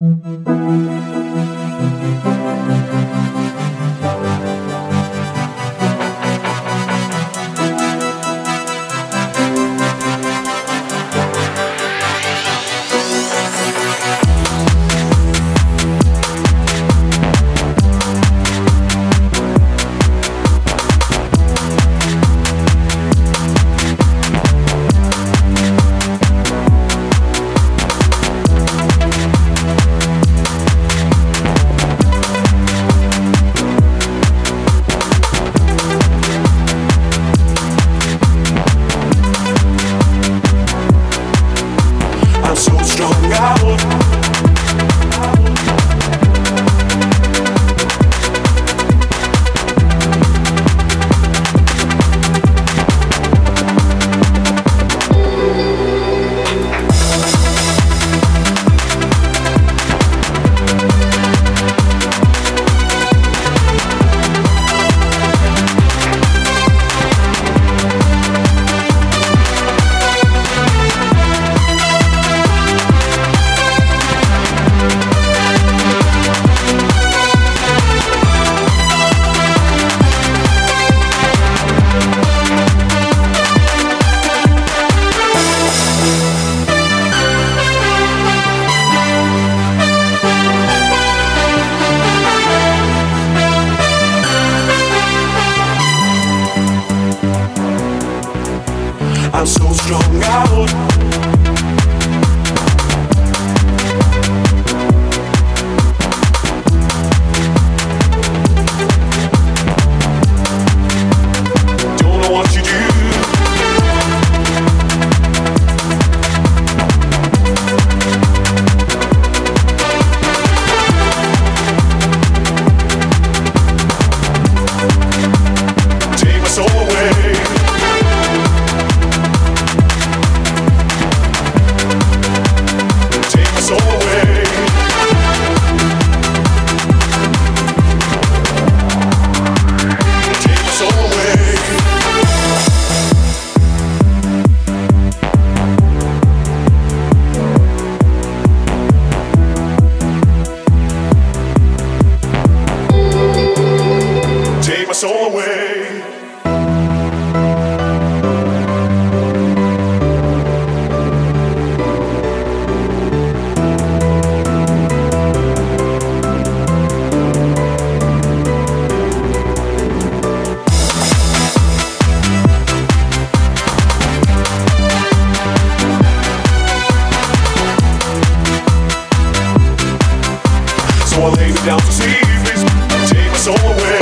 I'm so strung out. Soul away. So I lay me down to see you, please take my soul away.